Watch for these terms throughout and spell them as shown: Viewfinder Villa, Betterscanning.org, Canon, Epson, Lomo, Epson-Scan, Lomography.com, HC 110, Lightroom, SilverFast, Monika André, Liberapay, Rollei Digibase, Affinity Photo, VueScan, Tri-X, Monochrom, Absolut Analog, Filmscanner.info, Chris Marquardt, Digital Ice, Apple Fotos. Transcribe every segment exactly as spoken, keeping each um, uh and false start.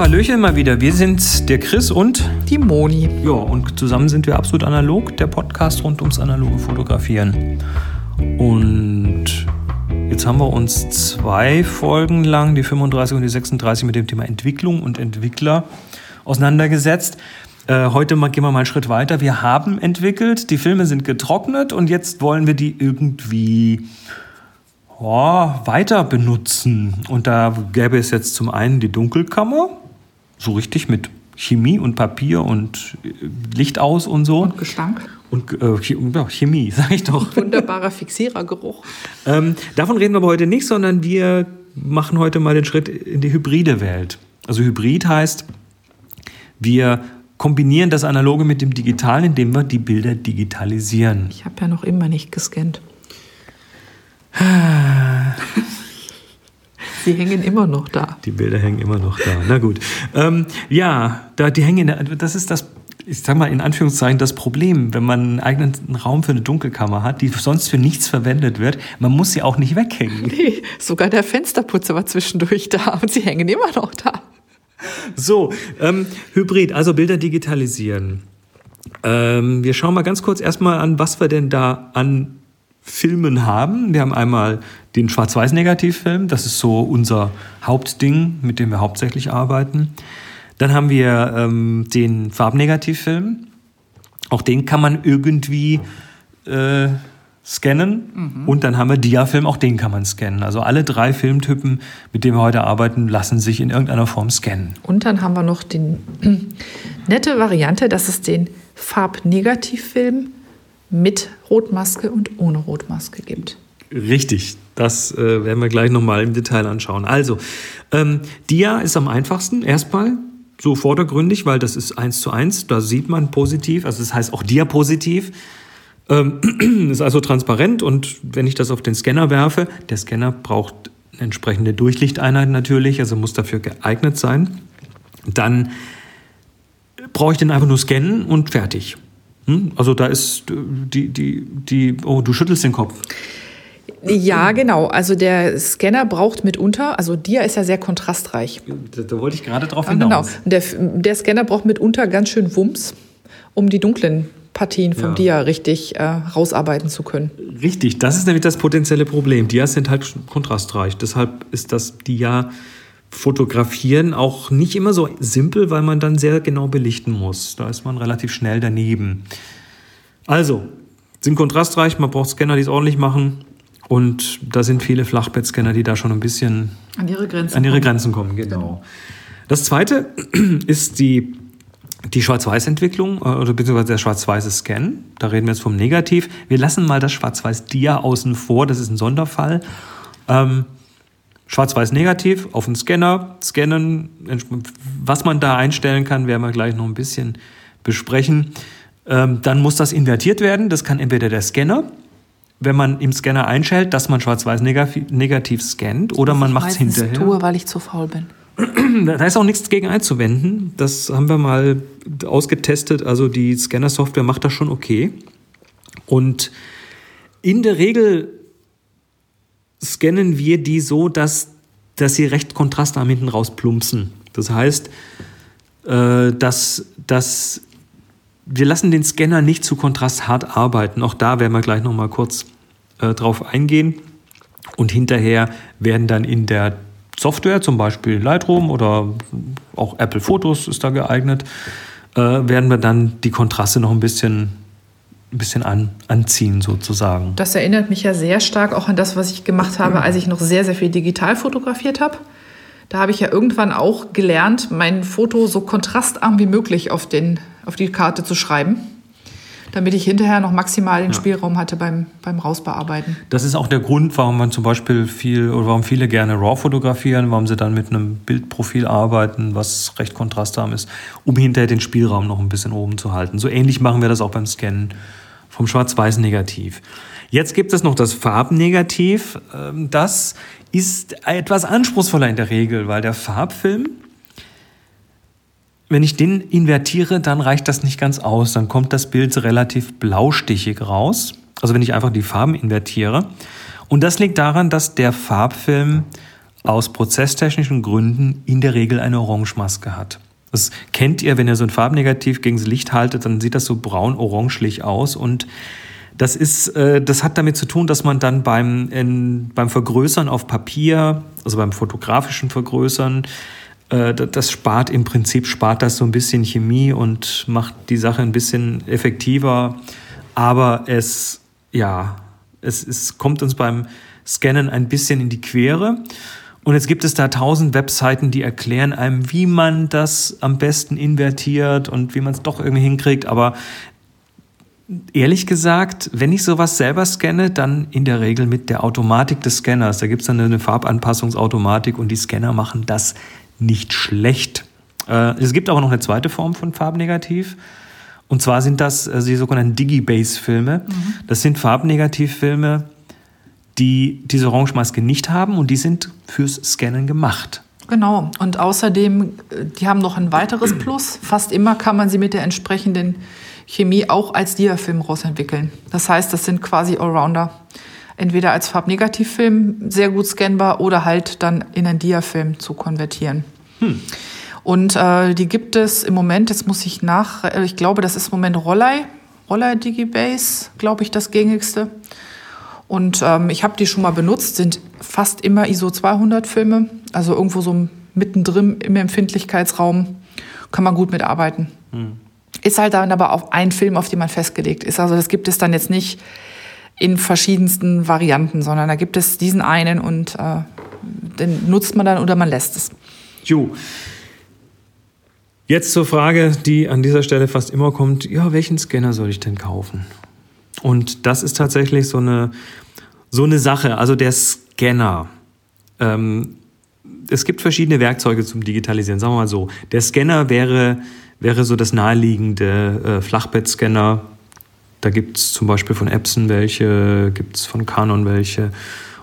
Hallo, Hallöchen mal wieder. Wir sind der Chris und die Moni. Ja, und zusammen sind wir Absolut Analog, der Podcast rund ums analoge Fotografieren. Und jetzt haben wir uns zwei Folgen lang, die fünfunddreißig und die sechsunddreißig, mit dem Thema Entwicklung und Entwickler auseinandergesetzt. Äh, heute mal, gehen wir mal einen Schritt weiter. Wir haben entwickelt, die Filme sind getrocknet und jetzt wollen wir die irgendwie oh, weiter benutzen. Und da gäbe es jetzt zum einen die Dunkelkammer, so richtig mit Chemie und Papier und Licht aus und so. Und Gestank. Und äh, ja, Chemie, sag ich doch. Wunderbarer Fixierergeruch. ähm, davon reden wir aber heute nicht, sondern wir machen heute mal den Schritt in die hybride Welt. Also Hybrid heißt, wir kombinieren das Analoge mit dem Digitalen, indem wir die Bilder digitalisieren. Ich habe ja noch immer nicht gescannt. Die hängen immer noch da. Die Bilder hängen immer noch da. Na gut. Ähm, ja, da, die hängen. Das ist das, ich sag mal in Anführungszeichen, das Problem, wenn man einen eigenen Raum für eine Dunkelkammer hat, die sonst für nichts verwendet wird. Man muss sie auch nicht weghängen. Nee, sogar der Fensterputzer war zwischendurch da und sie hängen immer noch da. So, ähm, Hybrid, also Bilder digitalisieren. Ähm, wir schauen mal ganz kurz erstmal an, was wir denn da an Filmen haben. Wir haben einmal den Schwarz-Weiß-Negativfilm. Das ist so unser Hauptding, mit dem wir hauptsächlich arbeiten. Dann haben wir ähm, den Farbnegativfilm. Auch den kann man irgendwie äh, scannen. Mhm. Und dann haben wir Diafilm. Auch den kann man scannen. Also alle drei Filmtypen, mit denen wir heute arbeiten, lassen sich in irgendeiner Form scannen. Und dann haben wir noch die äh, nette Variante, dass es den Farbnegativfilm mit Rotmaske und ohne Rotmaske gibt. Richtig, das äh, werden wir gleich nochmal im Detail anschauen. Also, ähm, Dia ist am einfachsten, erstmal so vordergründig, weil das ist eins zu eins, da sieht man positiv, also das heißt auch Dia-positiv, ähm, ist also transparent, und wenn ich das auf den Scanner werfe, der Scanner braucht entsprechende Durchlichteinheit natürlich, also muss dafür geeignet sein, dann brauche ich den einfach nur scannen und fertig. Also da ist die, die, die, oh, du schüttelst den Kopf. Ja, genau. Also der Scanner braucht mitunter, also Dia ist ja sehr kontrastreich. Da, da wollte ich gerade drauf ah, hinaus. Genau. Der, der Scanner braucht mitunter ganz schön Wumms, um die dunklen Partien vom ja. Dia richtig äh, rausarbeiten zu können. Richtig, das ist nämlich das potenzielle Problem. Dias sind halt kontrastreich. Deshalb ist das Dia fotografieren auch nicht immer so simpel, weil man dann sehr genau belichten muss. Da ist man relativ schnell daneben. Also, sind kontrastreich, man braucht Scanner, die es ordentlich machen, und da sind viele Flachbettscanner, die da schon ein bisschen an ihre Grenzen, an ihre Grenzen kommen. Genau. genau. Das zweite ist die, die Schwarz-Weiß-Entwicklung oder beziehungsweise der schwarz-weiße Scan. Da reden wir jetzt vom Negativ. Wir lassen mal das Schwarz-Weiß-Dia außen vor, das ist ein Sonderfall. Ähm, Schwarz-Weiß-Negativ auf den Scanner, scannen, was man da einstellen kann, werden wir gleich noch ein bisschen besprechen. Ähm, dann muss das invertiert werden, das kann entweder der Scanner, wenn man im Scanner einstellt, dass man Schwarz-Weiß-Negativ scannt, oder man macht es hinterher. Ich tue, weil ich zu faul bin. Da ist auch nichts gegen einzuwenden, das haben wir mal ausgetestet, also die Scanner-Software macht das schon okay. Und in der Regel scannen wir die so, dass, dass sie recht kontrastarm hinten raus plumpsen. Das heißt, äh, dass, dass wir lassen den Scanner nicht zu kontrasthart arbeiten. Auch da werden wir gleich noch mal kurz äh, drauf eingehen. Und hinterher werden dann in der Software, zum Beispiel Lightroom oder auch Apple Fotos ist da geeignet, äh, werden wir dann die Kontraste noch ein bisschen ein bisschen an, anziehen sozusagen. Das erinnert mich ja sehr stark auch an das, was ich gemacht habe, als ich noch sehr, sehr viel digital fotografiert habe. Da habe ich ja irgendwann auch gelernt, mein Foto so kontrastarm wie möglich auf, den, auf die Karte zu schreiben, damit ich hinterher noch maximal den ja. Spielraum hatte beim, beim Rausbearbeiten. Das ist auch der Grund, warum man zum Beispiel viel oder warum viele gerne RAW fotografieren, warum sie dann mit einem Bildprofil arbeiten, was recht kontrastarm ist, um hinterher den Spielraum noch ein bisschen oben zu halten. So ähnlich machen wir das auch beim Scannen vom Schwarz-Weiß-Negativ. Jetzt gibt es noch das Farbnegativ. Das ist etwas anspruchsvoller in der Regel, weil der Farbfilm, wenn ich den invertiere, dann reicht das nicht ganz aus. Dann kommt das Bild relativ blaustichig raus. Also wenn ich einfach die Farben invertiere. Und das liegt daran, dass der Farbfilm aus prozesstechnischen Gründen in der Regel eine Orangemaske hat. Das kennt ihr, wenn ihr so ein Farbnegativ gegen das Licht haltet, dann sieht das so braun-orangelich aus. Und das ist, das hat damit zu tun, dass man dann beim, in, beim Vergrößern auf Papier, also beim fotografischen Vergrößern, das spart im Prinzip, spart das so ein bisschen Chemie und macht die Sache ein bisschen effektiver. Aber es, ja, es, es kommt uns beim Scannen ein bisschen in die Quere. Und jetzt gibt es da tausend Webseiten, die erklären einem, wie man das am besten invertiert und wie man es doch irgendwie hinkriegt. Aber ehrlich gesagt, wenn ich sowas selber scanne, dann in der Regel mit der Automatik des Scanners. Da gibt es dann eine Farbanpassungsautomatik und die Scanner machen das nicht schlecht. Es gibt aber noch eine zweite Form von Farbnegativ. Und zwar sind das die sogenannten Digibase-Filme. Mhm. Das sind Farbnegativfilme, die diese Orangemaske nicht haben und die sind fürs Scannen gemacht. Genau. Und außerdem, die haben noch ein weiteres Plus. Fast immer kann man sie mit der entsprechenden Chemie auch als Diafilm rausentwickeln. Das heißt, das sind quasi Allrounder. Entweder als Farbnegativfilm sehr gut scannbar oder halt dann in einen Diafilm zu konvertieren. Hm. Und äh, die gibt es im Moment, jetzt muss ich nach, äh, ich glaube, das ist im Moment Rollei, Rollei Digibase, glaube ich, das gängigste. Und ähm, ich habe die schon mal benutzt, sind fast immer I S O zweihundert Filme, also irgendwo so mittendrin im Empfindlichkeitsraum, kann man gut mitarbeiten. Hm. Ist halt dann aber auch ein Film, auf den man festgelegt ist, also das gibt es dann jetzt nicht in verschiedensten Varianten, sondern da gibt es diesen einen und äh, den nutzt man dann oder man lässt es. Jo. Jetzt zur Frage, die an dieser Stelle fast immer kommt, ja, welchen Scanner soll ich denn kaufen? Und das ist tatsächlich so eine, so eine Sache, also der Scanner. Ähm, es gibt verschiedene Werkzeuge zum Digitalisieren, sagen wir mal so. Der Scanner wäre, wäre so das naheliegende äh, Flachbettscanner. Da gibt es zum Beispiel von Epson welche, gibt es von Canon welche.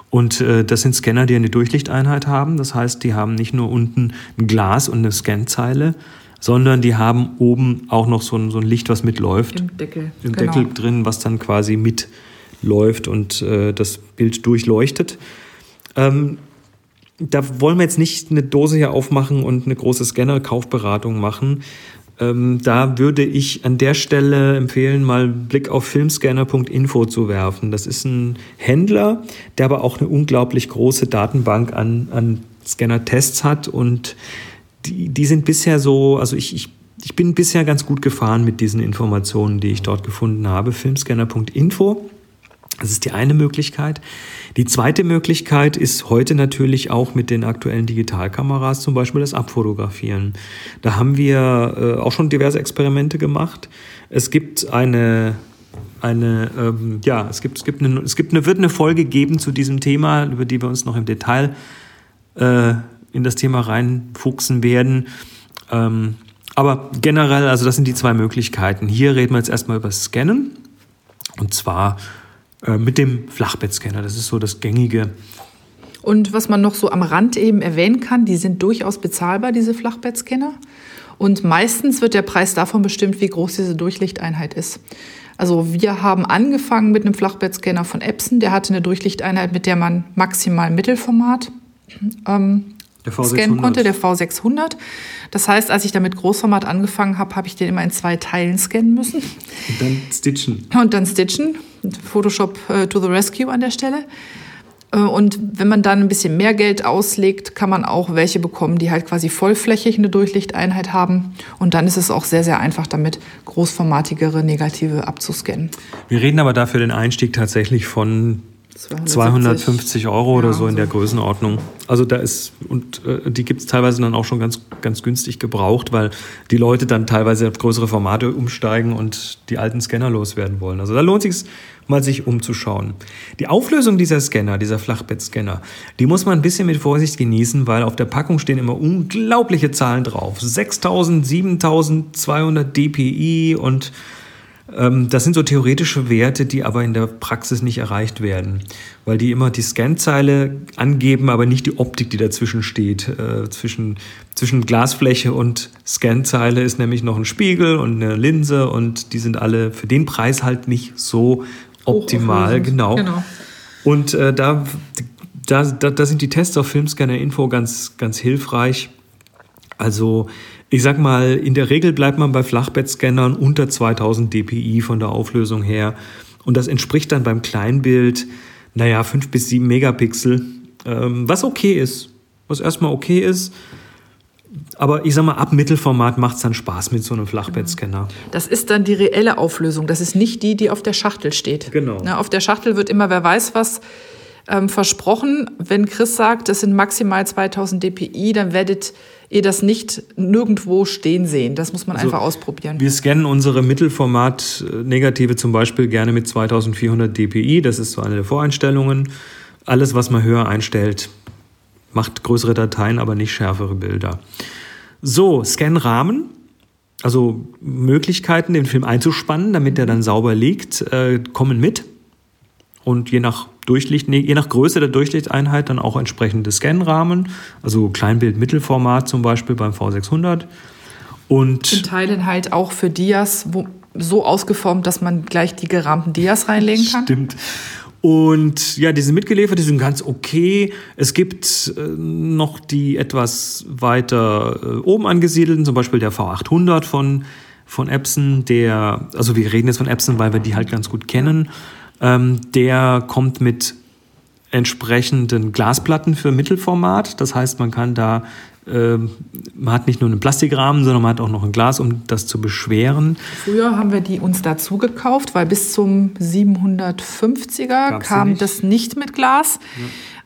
Und äh, das sind Scanner, die eine Durchlichteinheit haben. Das heißt, die haben nicht nur unten ein Glas und eine Scanzeile, sondern die haben oben auch noch so ein, so ein Licht, was mitläuft. Im Deckel. Im genau. Deckel drin, was dann quasi mitläuft und äh, das Bild durchleuchtet. Ähm, da wollen wir jetzt nicht eine Dose hier aufmachen und eine große Scanner-Kaufberatung machen. Ähm, da würde ich an der Stelle empfehlen, mal einen Blick auf Filmscanner punkt info zu werfen. Das ist ein Händler, der aber auch eine unglaublich große Datenbank an, an Scanner-Tests hat und die, die sind bisher so, also ich, ich, ich bin bisher ganz gut gefahren mit diesen Informationen, die ich dort gefunden habe. Filmscanner punkt info, das ist die eine Möglichkeit. Die zweite Möglichkeit ist heute natürlich auch mit den aktuellen Digitalkameras zum Beispiel das Abfotografieren. Da haben wir äh, auch schon diverse Experimente gemacht. Es gibt eine, eine ähm, ja, es gibt, es gibt eine, es gibt eine, wird eine Folge geben zu diesem Thema, über die wir uns noch im Detail äh, in das Thema reinfuchsen werden. Ähm, aber generell, also das sind die zwei Möglichkeiten. Hier reden wir jetzt erstmal über Scannen und zwar mit dem Flachbettscanner, das ist so das Gängige. Und was man noch so am Rand eben erwähnen kann, die sind durchaus bezahlbar, diese Flachbettscanner. Und meistens wird der Preis davon bestimmt, wie groß diese Durchlichteinheit ist. Also wir haben angefangen mit einem Flachbettscanner von Epson, der hatte eine Durchlichteinheit, mit der man maximal Mittelformat ähm, scannen konnte, der V sechshundert. Das heißt, als ich damit Großformat angefangen habe, habe ich den immer in zwei Teilen scannen müssen. Und dann stitchen. Und dann stitchen. Photoshop äh, to the rescue an der Stelle. Äh, und wenn man dann ein bisschen mehr Geld auslegt, kann man auch welche bekommen, die halt quasi vollflächig eine Durchlichteinheit haben. Und dann ist es auch sehr, sehr einfach, damit großformatigere Negative abzuscannen. Wir reden aber dafür den Einstieg tatsächlich von zweihundertfünfzig Euro ja, oder so in so der Größenordnung. Also da ist, und äh, die gibt es teilweise dann auch schon ganz, ganz günstig gebraucht, weil die Leute dann teilweise auf größere Formate umsteigen und die alten Scanner loswerden wollen. Also da lohnt es sich mal, sich umzuschauen. Die Auflösung dieser Scanner, dieser Flachbettscanner, die muss man ein bisschen mit Vorsicht genießen, weil auf der Packung stehen immer unglaubliche Zahlen drauf. sechstausend, siebentausendzweihundert D P I und das sind so theoretische Werte, die aber in der Praxis nicht erreicht werden, weil die immer die Scanzeile angeben, aber nicht die Optik, die dazwischen steht. Äh, zwischen, zwischen Glasfläche und Scanzeile ist nämlich noch ein Spiegel und eine Linse und die sind alle für den Preis halt nicht so optimal. Genau. genau. Und äh, da da, da, da sind die Tests auf Filmscanner.info ganz, ganz hilfreich. Also ich sag mal, in der Regel bleibt man bei Flachbettscannern unter zweitausend D P I von der Auflösung her. Und das entspricht dann beim Kleinbild, naja, fünf bis sieben Megapixel, ähm, was okay ist, was erstmal okay ist. Aber ich sag mal, ab Mittelformat macht es dann Spaß mit so einem Flachbettscanner. Das ist dann die reelle Auflösung, das ist nicht die, die auf der Schachtel steht. Genau. Na, auf der Schachtel wird immer, wer weiß was, ähm, versprochen. Wenn Chris sagt, das sind maximal zweitausend D P I, dann werdet ihr das nicht nirgendwo stehen sehen. Das muss man also einfach ausprobieren. Wir scannen unsere Mittelformat-Negative zum Beispiel gerne mit zweitausendvierhundert D P I. Das ist so eine der Voreinstellungen. Alles, was man höher einstellt, macht größere Dateien, aber nicht schärfere Bilder. So, Scanrahmen, also Möglichkeiten, den Film einzuspannen, damit er dann sauber liegt, äh, kommen mit. Und je nach, Durchlicht, je nach Größe der Durchlichteinheit dann auch entsprechende Scanrahmen, also Kleinbild-Mittelformat zum Beispiel beim V sechshundert. Und zum Teil halt auch für Dias wo, so ausgeformt, dass man gleich die gerahmten Dias reinlegen kann. Stimmt. Und ja, die sind mitgeliefert, die sind ganz okay. Es gibt äh, noch die etwas weiter äh, oben angesiedelten, zum Beispiel der V achthundert von, von Epson, der, also wir reden jetzt von Epson, weil wir die halt ganz gut kennen, ähm, der kommt mit entsprechenden Glasplatten für Mittelformat. Das heißt, man kann da, äh, man hat nicht nur einen Plastikrahmen, sondern man hat auch noch ein Glas, um das zu beschweren. Früher haben wir die uns dazu gekauft, weil bis zum siebenhundertfünfziger kam nicht. Das nicht mit Glas.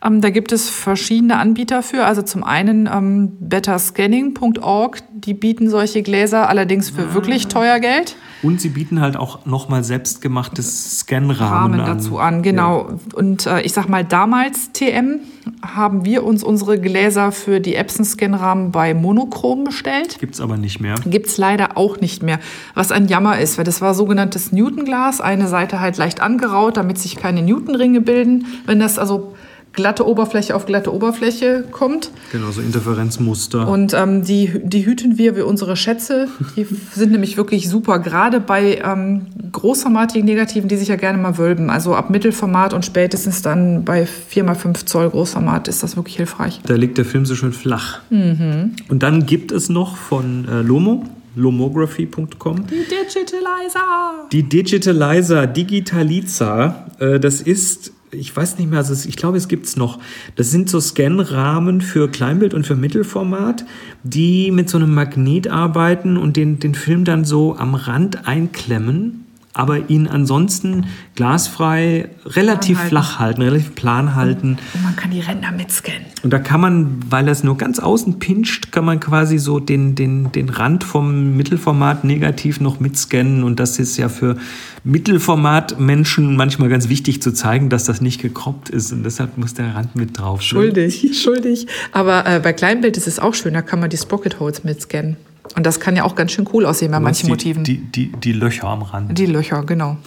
Ja. Ähm, da gibt es verschiedene Anbieter für. Also zum einen ähm, Betterscanning Punkt org, die bieten solche Gläser, allerdings für ah. wirklich teuer Geld. Und sie bieten halt auch nochmal selbstgemachtes Scanrahmen an. dazu an, genau. Ja. Und äh, ich sag mal, damals T M haben wir uns unsere Gläser für die Epson-Scanrahmen bei Monochrom bestellt. Gibt's aber nicht mehr. Gibt's leider auch nicht mehr. Was ein Jammer ist, weil das war sogenanntes Newtonglas. Eine Seite halt leicht angeraut, damit sich keine Newtonringe bilden. Wenn das also glatte Oberfläche auf glatte Oberfläche kommt. Genau, so Interferenzmuster. Und ähm, die, die hüten wir wie unsere Schätze. Die sind nämlich wirklich super, gerade bei ähm, großformatigen Negativen, die sich ja gerne mal wölben. Also ab Mittelformat und spätestens dann bei vier mal fünf Zoll Großformat ist das wirklich hilfreich. Da liegt der Film so schön flach. Mhm. Und dann gibt es noch von äh, Lomo, Lomography Punkt com. Die Digitalizer! Die Digitalizer, Digitaliza, äh, das ist... Ich weiß nicht mehr, also ich glaube, es gibt es noch. Das sind so Scanrahmen für Kleinbild und für Mittelformat, die mit so einem Magnet arbeiten und den, den Film dann so am Rand einklemmen, aber ihn ansonsten glasfrei relativ plan flach halten. halten, relativ plan halten. Und man kann die Ränder mitscannen. Und da kann man, weil das nur ganz außen pinscht, kann man quasi so den, den, den Rand vom Mittelformat negativ noch mitscannen. Und das ist ja für Mittelformat-Menschen manchmal ganz wichtig zu zeigen, dass das nicht gekroppt ist. Und deshalb muss der Rand mit drauf. Schuldig, schuldig. Aber äh, bei Kleinbild ist es auch schön, da kann man die Sprocket-Holes mitscannen. Und das kann ja auch ganz schön cool aussehen bei manchen die, Motiven. Die, die, die Löcher am Rand. Die Löcher, genau.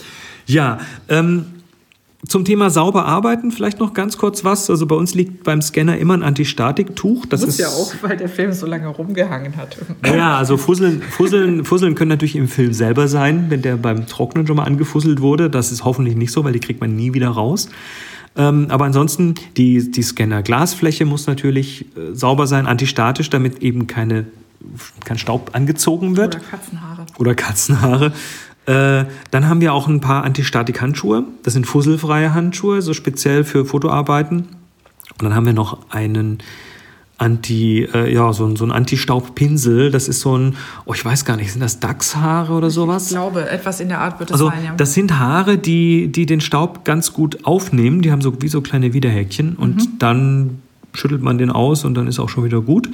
Ja, ähm, zum Thema sauber arbeiten vielleicht noch ganz kurz was. Also bei uns liegt beim Scanner immer ein Antistatiktuch. Das ist ja auch, weil der Film so lange rumgehangen hat. Ja, also Fusseln, Fusseln, Fusseln können natürlich im Film selber sein, wenn der beim Trocknen schon mal angefusselt wurde. Das ist hoffentlich nicht so, weil die kriegt man nie wieder raus. Ähm, aber ansonsten, die, die Scanner-Glasfläche muss natürlich äh, sauber sein, antistatisch, damit eben keine... kein Staub angezogen wird. Oder Katzenhaare. Oder Katzenhaare. Äh, dann haben wir auch ein paar Antistatik-Handschuhe. Das sind fusselfreie Handschuhe, so speziell für Fotoarbeiten. Und dann haben wir noch einen Anti, äh, ja, so, so ein Anti-Staub-Pinsel. Das ist so ein, oh, ich weiß gar nicht, sind das Dachshaare oder sowas? Ich glaube, etwas in der Art wird es also, sein, ja. Das sind Haare, die, die den Staub ganz gut aufnehmen. Die haben so wie so kleine Widerhäkchen. Mhm. Und dann schüttelt man den aus und dann ist auch schon wieder gut.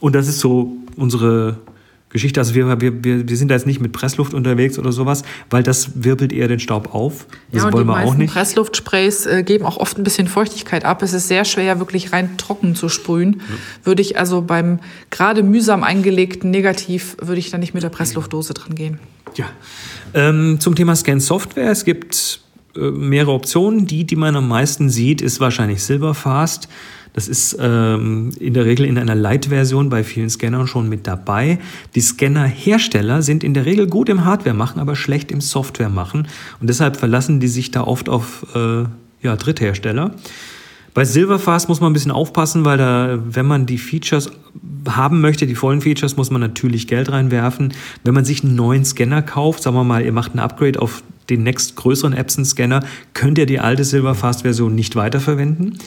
Und das ist so unsere Geschichte. Also wir, wir, wir sind da jetzt nicht mit Pressluft unterwegs oder sowas, weil das wirbelt eher den Staub auf. Das ja, und wollen die wir meisten auch nicht. Pressluftsprays äh, geben auch oft ein bisschen Feuchtigkeit ab. Es ist sehr schwer, wirklich rein trocken zu sprühen. Ja. Würde ich also beim gerade mühsam eingelegten Negativ, würde ich da nicht mit der Pressluftdose dran gehen. Ja. Ähm, zum Thema Scan-Software. Es gibt äh, mehrere Optionen. Die, die man am meisten sieht, ist wahrscheinlich SilverFast. Das ist ähm, in der Regel in einer Light-Version bei vielen Scannern schon mit dabei. Die Scanner-Hersteller sind in der Regel gut im Hardware-Machen, aber schlecht im Software-Machen. Und deshalb verlassen die sich da oft auf äh, ja, Dritthersteller. Bei SilverFast muss man ein bisschen aufpassen, weil da, wenn man die Features haben möchte, die vollen Features, muss man natürlich Geld reinwerfen. Wenn man sich einen neuen Scanner kauft, sagen wir mal, ihr macht ein Upgrade auf den nächstgrößeren Epson-Scanner, könnt ihr die alte SilverFast-Version nicht weiterverwenden,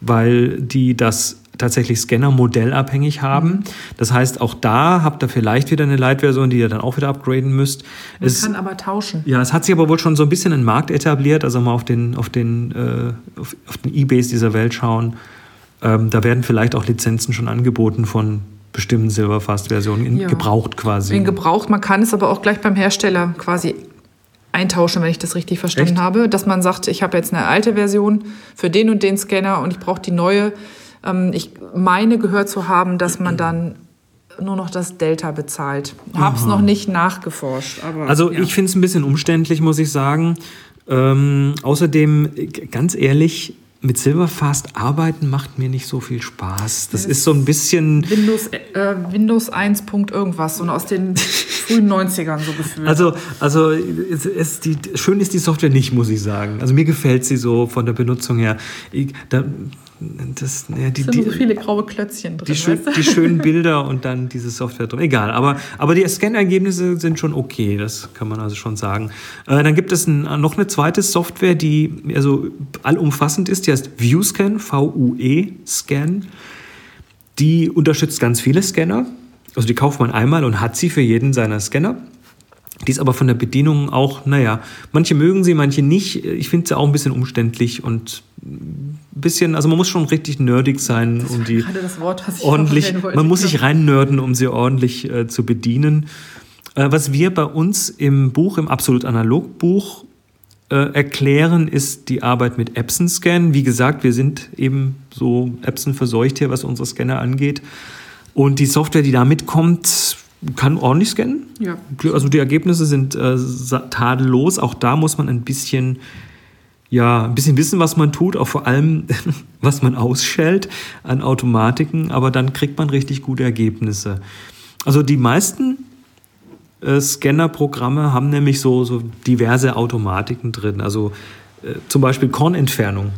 weil die das tatsächlich Scanner-modellabhängig haben. Das heißt, auch da habt ihr vielleicht wieder eine Lite-Version, die ihr dann auch wieder upgraden müsst. Man es, kann aber tauschen. Ja, es hat sich aber wohl schon so ein bisschen ein Markt etabliert. Also mal auf den, auf den, äh, auf, auf den Ebays dieser Welt schauen. Ähm, da werden vielleicht auch Lizenzen schon angeboten von bestimmten SilverFast-Versionen, in, ja. gebraucht quasi. In gebraucht. Man kann es aber auch gleich beim Hersteller quasi eintauschen, wenn ich das richtig verstanden Echt? habe. Dass man sagt, ich habe jetzt eine alte Version für den und den Scanner und ich brauche die neue. Ich meine gehört zu haben, dass man dann nur noch das Delta bezahlt. Habe es noch nicht nachgeforscht. Aber, also ja. ich finde es ein bisschen umständlich, muss ich sagen. Ähm, außerdem, ganz ehrlich, mit SilverFast arbeiten macht mir nicht so viel Spaß. Das, das ist so ein bisschen... Windows, äh, Windows eins Punkt irgendwas, so aus den frühen neunzigern so gefühlt. Also, also es, es, die, schön ist die Software nicht, muss ich sagen. Also mir gefällt sie so von der Benutzung her. Ich, da, das, ja, die, es sind so viele graue Klötzchen drin. Die, schön, die schönen Bilder und dann diese Software drin. Egal, aber, aber die Scan-Ergebnisse sind schon okay, das kann man also schon sagen. Äh, dann gibt es ein, noch eine zweite Software, die also allumfassend ist. Die heißt VueScan, V U E Scan. Die unterstützt ganz viele Scanner. Also die kauft man einmal und hat sie für jeden seiner Scanner. Die ist aber von der Bedienung auch, naja, manche mögen sie, manche nicht. Ich finde sie auch ein bisschen umständlich und ein bisschen, also man muss schon richtig nerdig sein, das um die das Wort, was ich ordentlich, man muss sich reinnörden, um sie ordentlich äh, zu bedienen. Äh, was wir bei uns im Buch, im Absolut Analog Buch äh, erklären, ist die Arbeit mit Epson-Scan. Wie gesagt, wir sind eben so Epson verseucht hier, was unsere Scanner angeht. Und die Software, die da mitkommt, kann ordentlich scannen. Ja. Also die Ergebnisse sind äh, tadellos. Auch da muss man ein bisschen, ja, ein bisschen wissen, was man tut. Auch vor allem, was man ausschält an Automatiken. Aber dann kriegt man richtig gute Ergebnisse. Also die meisten äh, Scanner-Programme haben nämlich so, so diverse Automatiken drin. Also äh, zum Beispiel Kornentfernung.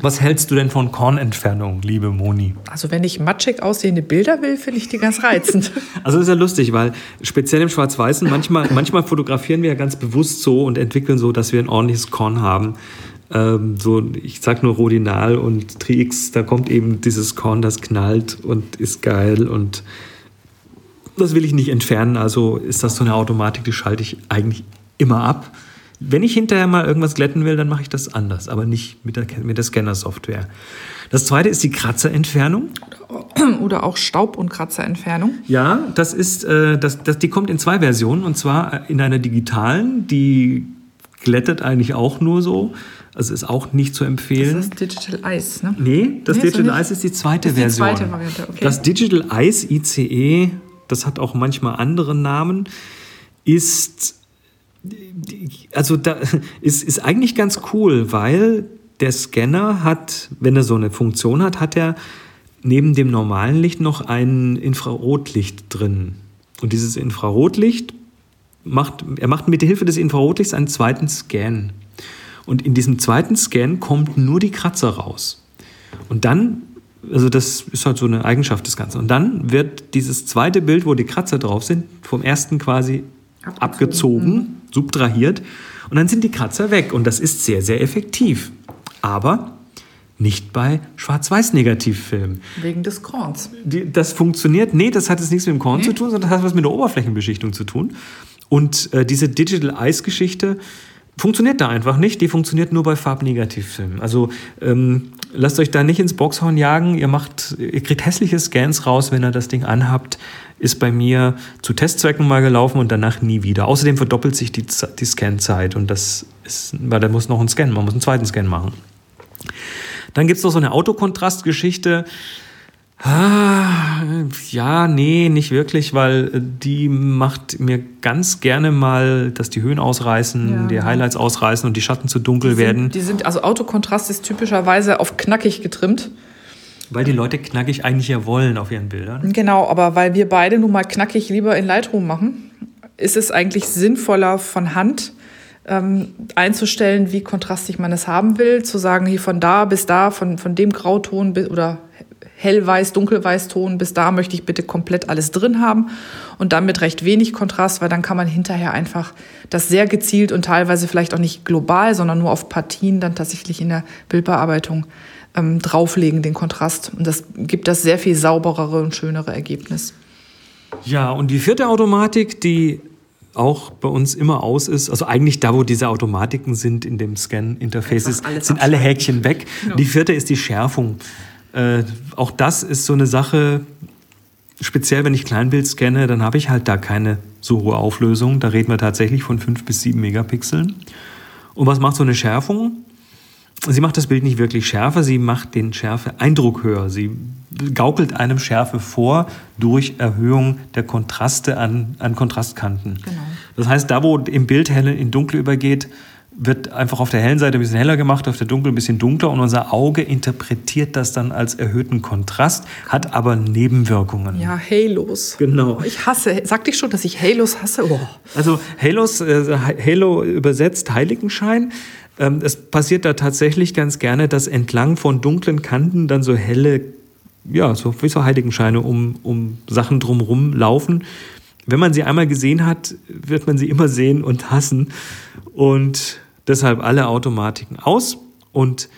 Was hältst du denn von Kornentfernung, liebe Moni? Also wenn ich matschig aussehende Bilder will, finde ich die ganz reizend. Also ist ja lustig, weil speziell im Schwarz-Weißen, manchmal, manchmal fotografieren wir ja ganz bewusst so und entwickeln so, dass wir ein ordentliches Korn haben. Ähm, so, ich sag nur Rodinal und Tri-X, da kommt eben dieses Korn, das knallt und ist geil und das will ich nicht entfernen. Also ist das so eine Automatik, die schalte ich eigentlich immer ab. Wenn ich hinterher mal irgendwas glätten will, dann mache ich das anders, aber nicht mit der, mit der Scanner-Software. Das zweite ist die Kratzerentfernung. Oder auch Staub- und Kratzerentfernung. Ja, das ist, äh, das, das, die kommt in zwei Versionen, und zwar in einer digitalen, die glättet eigentlich auch nur so. Also ist auch nicht zu empfehlen. Das ist Digital Ice, ne? Nee, das nee, Digital Ice ist die zweite ist die Version. Zweite Variante, okay. Das Digital Ice I C E, das hat auch manchmal andere Namen, ist... Also da ist, ist eigentlich ganz cool, weil der Scanner hat, wenn er so eine Funktion hat, hat er neben dem normalen Licht noch ein Infrarotlicht drin. Und dieses Infrarotlicht macht, er macht mit der Hilfe des Infrarotlichts einen zweiten Scan. Und in diesem zweiten Scan kommt nur die Kratzer raus. Und dann, also das ist halt so eine Eigenschaft des Ganzen. Und dann wird dieses zweite Bild, wo die Kratzer drauf sind, vom ersten quasi abgezogen. abgezogen. subtrahiert und dann sind die Kratzer weg und das ist sehr, sehr effektiv. Aber nicht bei Schwarz-Weiß-Negativfilmen. Wegen des Korns. Die, das funktioniert, nee, das hat jetzt nichts mit dem Korn nee. zu tun, sondern das hat was mit der Oberflächenbeschichtung zu tun. Und äh, diese Digital-Ice-Geschichte funktioniert da einfach nicht, die funktioniert nur bei Farbnegativfilmen. Also ähm, lasst euch da nicht ins Boxhorn jagen, ihr, macht, ihr kriegt hässliche Scans raus, wenn ihr das Ding anhabt. Ist bei mir zu Testzwecken mal gelaufen und danach nie wieder. Außerdem verdoppelt sich die, die Scanzeit und das ist, weil da muss noch ein Scan, man muss einen zweiten Scan machen. Dann gibt es noch so eine Autokontrastgeschichte. Ah, ja, nee, nicht wirklich, weil die macht mir ganz gerne mal, dass die Höhen ausreißen, ja. die Highlights ausreißen und die Schatten zu dunkel die sind, werden. Die sind, also Autokontrast ist typischerweise auf knackig getrimmt. Weil die Leute knackig eigentlich ja wollen auf ihren Bildern. Genau, aber weil wir beide nun mal knackig lieber in Lightroom machen, ist es eigentlich sinnvoller von Hand ähm, einzustellen, wie kontrastig man es haben will, zu sagen, hier von da bis da, von, von dem Grauton bis, oder hellweiß, dunkelweiß Ton, bis da möchte ich bitte komplett alles drin haben und dann mit recht wenig Kontrast, weil dann kann man hinterher einfach das sehr gezielt und teilweise vielleicht auch nicht global, sondern nur auf Partien dann tatsächlich in der Bildbearbeitung ähm, drauflegen, den Kontrast. Und das gibt das sehr viel sauberere und schönere Ergebnis. Ja, und die vierte Automatik, die auch bei uns immer aus ist, also eigentlich da, wo diese Automatiken sind in dem Scan-Interface, ist, sind alle Häkchen weg. Genau. Die vierte ist die Schärfung. Äh, auch das ist so eine Sache, speziell wenn ich Kleinbild scanne, dann habe ich halt da keine so hohe Auflösung. Da reden wir tatsächlich von fünf bis sieben Megapixeln. Und was macht so eine Schärfung? Sie macht das Bild nicht wirklich schärfer, sie macht den Schärfe-Eindruck höher. Sie gaukelt einem Schärfe vor durch Erhöhung der Kontraste an, an Kontrastkanten. Genau. Das heißt, da wo im Bild hell in dunkel übergeht, wird einfach auf der hellen Seite ein bisschen heller gemacht, auf der dunklen ein bisschen dunkler und unser Auge interpretiert das dann als erhöhten Kontrast, hat aber Nebenwirkungen. Ja, Halos. Genau. Ich hasse, sagte ich schon, dass ich Halos hasse? Oh. Also Halos, äh, Halo übersetzt Heiligenschein. Ähm, es passiert da tatsächlich ganz gerne, dass entlang von dunklen Kanten dann so helle, ja, so wie so Heiligenscheine um, um Sachen drumherum laufen. Wenn man sie einmal gesehen hat, wird man sie immer sehen und hassen. Und deshalb alle Automatiken aus. Und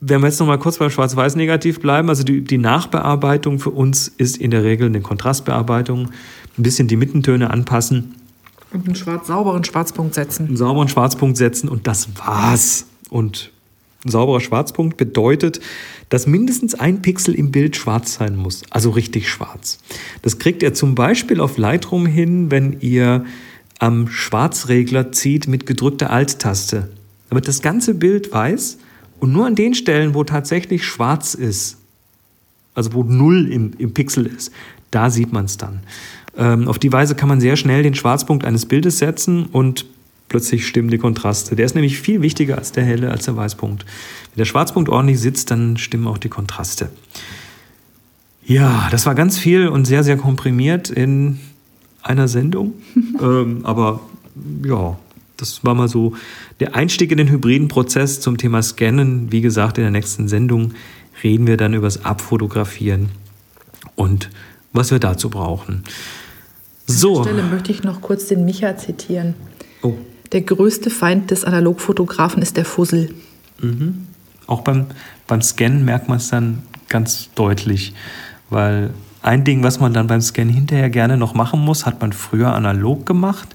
wenn wir jetzt noch mal kurz beim Schwarz-Weiß-Negativ bleiben, also die, die Nachbearbeitung für uns ist in der Regel eine Kontrastbearbeitung, ein bisschen die Mittentöne anpassen. Und einen schwarz, sauberen Schwarzpunkt setzen. Einen sauberen Schwarzpunkt setzen und das war's. Und ein sauberer Schwarzpunkt bedeutet, dass mindestens ein Pixel im Bild schwarz sein muss, also richtig schwarz. Das kriegt ihr zum Beispiel auf Lightroom hin, wenn ihr am Schwarzregler zieht mit gedrückter Alt-Taste. Da wird das ganze Bild weiß und nur an den Stellen, wo tatsächlich schwarz ist, also wo null im, im Pixel ist, da sieht man es dann. Ähm, auf die Weise kann man sehr schnell den Schwarzpunkt eines Bildes setzen und plötzlich stimmen die Kontraste. Der ist nämlich viel wichtiger als der helle, als der Weißpunkt. Wenn der Schwarzpunkt ordentlich sitzt, dann stimmen auch die Kontraste. Ja, das war ganz viel und sehr, sehr komprimiert in einer Sendung. ähm, aber ja, das war mal so der Einstieg in den hybriden Prozess zum Thema Scannen. Wie gesagt, in der nächsten Sendung reden wir dann über das Abfotografieren und was wir dazu brauchen. So. An der Stelle möchte ich noch kurz den Micha zitieren. Oh. Der größte Feind des Analogfotografen ist der Fussel. Mhm. Auch beim, beim Scannen merkt man es dann ganz deutlich, weil ein Ding, was man dann beim Scannen hinterher gerne noch machen muss, hat man früher analog gemacht,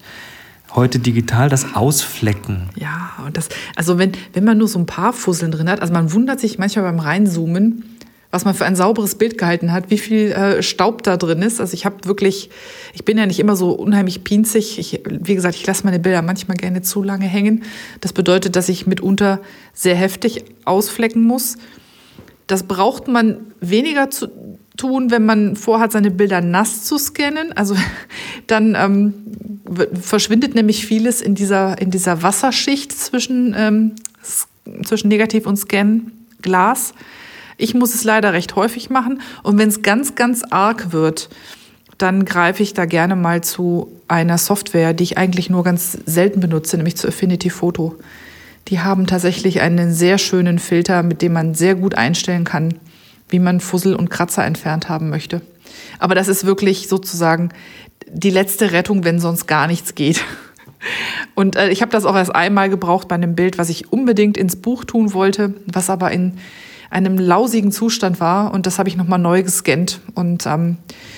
heute digital, das Ausflecken. Ja, und das, also wenn, wenn man nur so ein paar Fusseln drin hat, also man wundert sich manchmal beim Reinzoomen, was man für ein sauberes Bild gehalten hat, wie viel äh, Staub da drin ist. Also ich habe wirklich, ich bin ja nicht immer so unheimlich pinzig. Ich, wie gesagt, ich lasse meine Bilder manchmal gerne zu lange hängen. Das bedeutet, dass ich mitunter sehr heftig ausflecken muss. Das braucht man weniger zu tun, wenn man vorhat, seine Bilder nass zu scannen. Also dann ähm, verschwindet nämlich vieles in dieser, in dieser Wasserschicht zwischen, ähm, zwischen Negativ- und Scan-Glas. Ich muss es leider recht häufig machen. Und wenn es ganz, ganz arg wird, dann greife ich da gerne mal zu einer Software, die ich eigentlich nur ganz selten benutze, nämlich zu Affinity Photo. Die haben tatsächlich einen sehr schönen Filter, mit dem man sehr gut einstellen kann, wie man Fussel und Kratzer entfernt haben möchte. Aber das ist wirklich sozusagen die letzte Rettung, wenn sonst gar nichts geht. Und äh, ich habe das auch erst einmal gebraucht bei einem Bild, was ich unbedingt ins Buch tun wollte, was aber in einem lausigen Zustand war und das habe ich nochmal neu gescannt und ähm,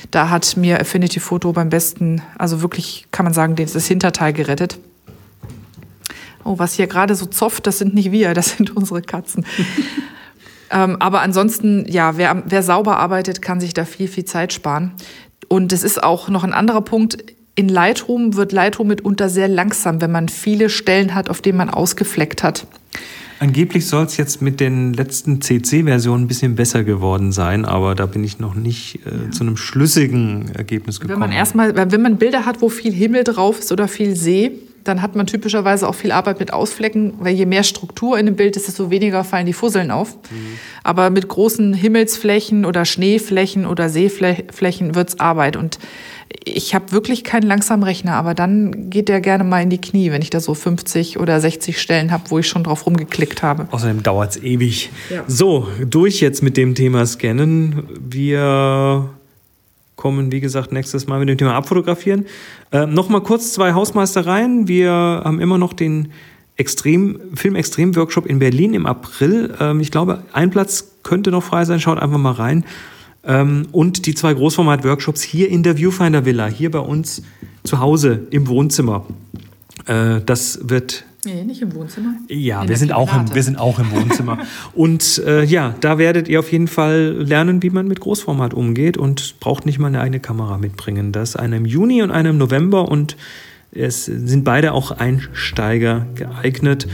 da hat mir Affinity Photo beim besten, also wirklich kann man sagen, das Hinterteil gerettet. Oh, was hier gerade so zofft, das sind nicht wir, das sind unsere Katzen. ähm, aber ansonsten, ja, wer, wer sauber arbeitet, kann sich da viel, viel Zeit sparen. Und es ist auch noch ein anderer Punkt, in Lightroom wird Lightroom mitunter sehr langsam, wenn man viele Stellen hat, auf denen man ausgefleckt hat. Angeblich soll es jetzt mit den letzten C C-Versionen ein bisschen besser geworden sein, aber da bin ich noch nicht äh, ja. zu einem schlüssigen Ergebnis gekommen. Wenn man erstmal, wenn man Bilder hat, wo viel Himmel drauf ist oder viel See, dann hat man typischerweise auch viel Arbeit mit Ausflecken, weil je mehr Struktur in dem Bild ist, desto weniger fallen die Fusseln auf. Mhm. Aber mit großen Himmelsflächen oder Schneeflächen oder Seeflächen wird es Arbeit. Und ich habe wirklich keinen langsamen Rechner, aber dann geht der gerne mal in die Knie, wenn ich da so fünfzig oder sechzig Stellen habe, wo ich schon drauf rumgeklickt habe. Außerdem dauert es ewig. Ja. So, durch jetzt mit dem Thema Scannen. Wir kommen, wie gesagt, nächstes Mal mit dem Thema Abfotografieren. Äh, Nochmal kurz zwei Hausmeistereien. Wir haben immer noch den Extrem, Film-Extrem-Workshop in Berlin im April. Ähm, ich glaube, ein Platz könnte noch frei sein. Schaut einfach mal rein. Ähm, und die zwei Großformat-Workshops hier in der Viewfinder Villa, hier bei uns zu Hause im Wohnzimmer. Äh, das wird... Nee, nicht im Wohnzimmer. Ja, wir sind, auch im, wir sind auch im Wohnzimmer. Und äh, ja, da werdet ihr auf jeden Fall lernen, wie man mit Großformat umgeht und braucht nicht mal eine eigene Kamera mitbringen. Das ist eine im Juni und eine im November und es sind beide auch Einsteiger geeignet.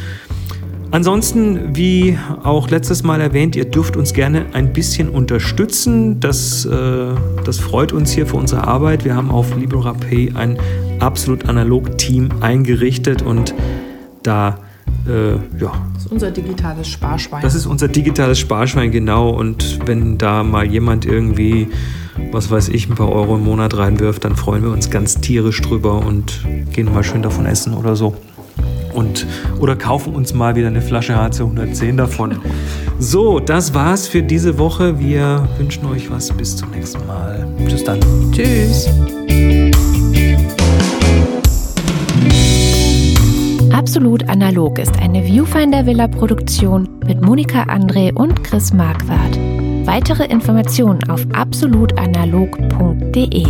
Ansonsten, wie auch letztes Mal erwähnt, ihr dürft uns gerne ein bisschen unterstützen. Das, äh, das freut uns hier für unsere Arbeit. Wir haben auf LiberaPay ein absolut analog Team eingerichtet und da, äh, ja. Das ist unser digitales Sparschwein. Das ist unser digitales Sparschwein, genau. Und wenn da mal jemand irgendwie, was weiß ich, ein paar Euro im Monat reinwirft, dann freuen wir uns ganz tierisch drüber und gehen mal schön davon essen oder so. Und, oder kaufen uns mal wieder eine Flasche H C hundertzehn davon. So, das war's für diese Woche. Wir wünschen euch was. Bis zum nächsten Mal. Bis dann. Tschüss. Absolut Analog ist eine Viewfinder Villa Produktion mit Monika André und Chris Marquardt. Weitere Informationen auf absolut analog punkt de.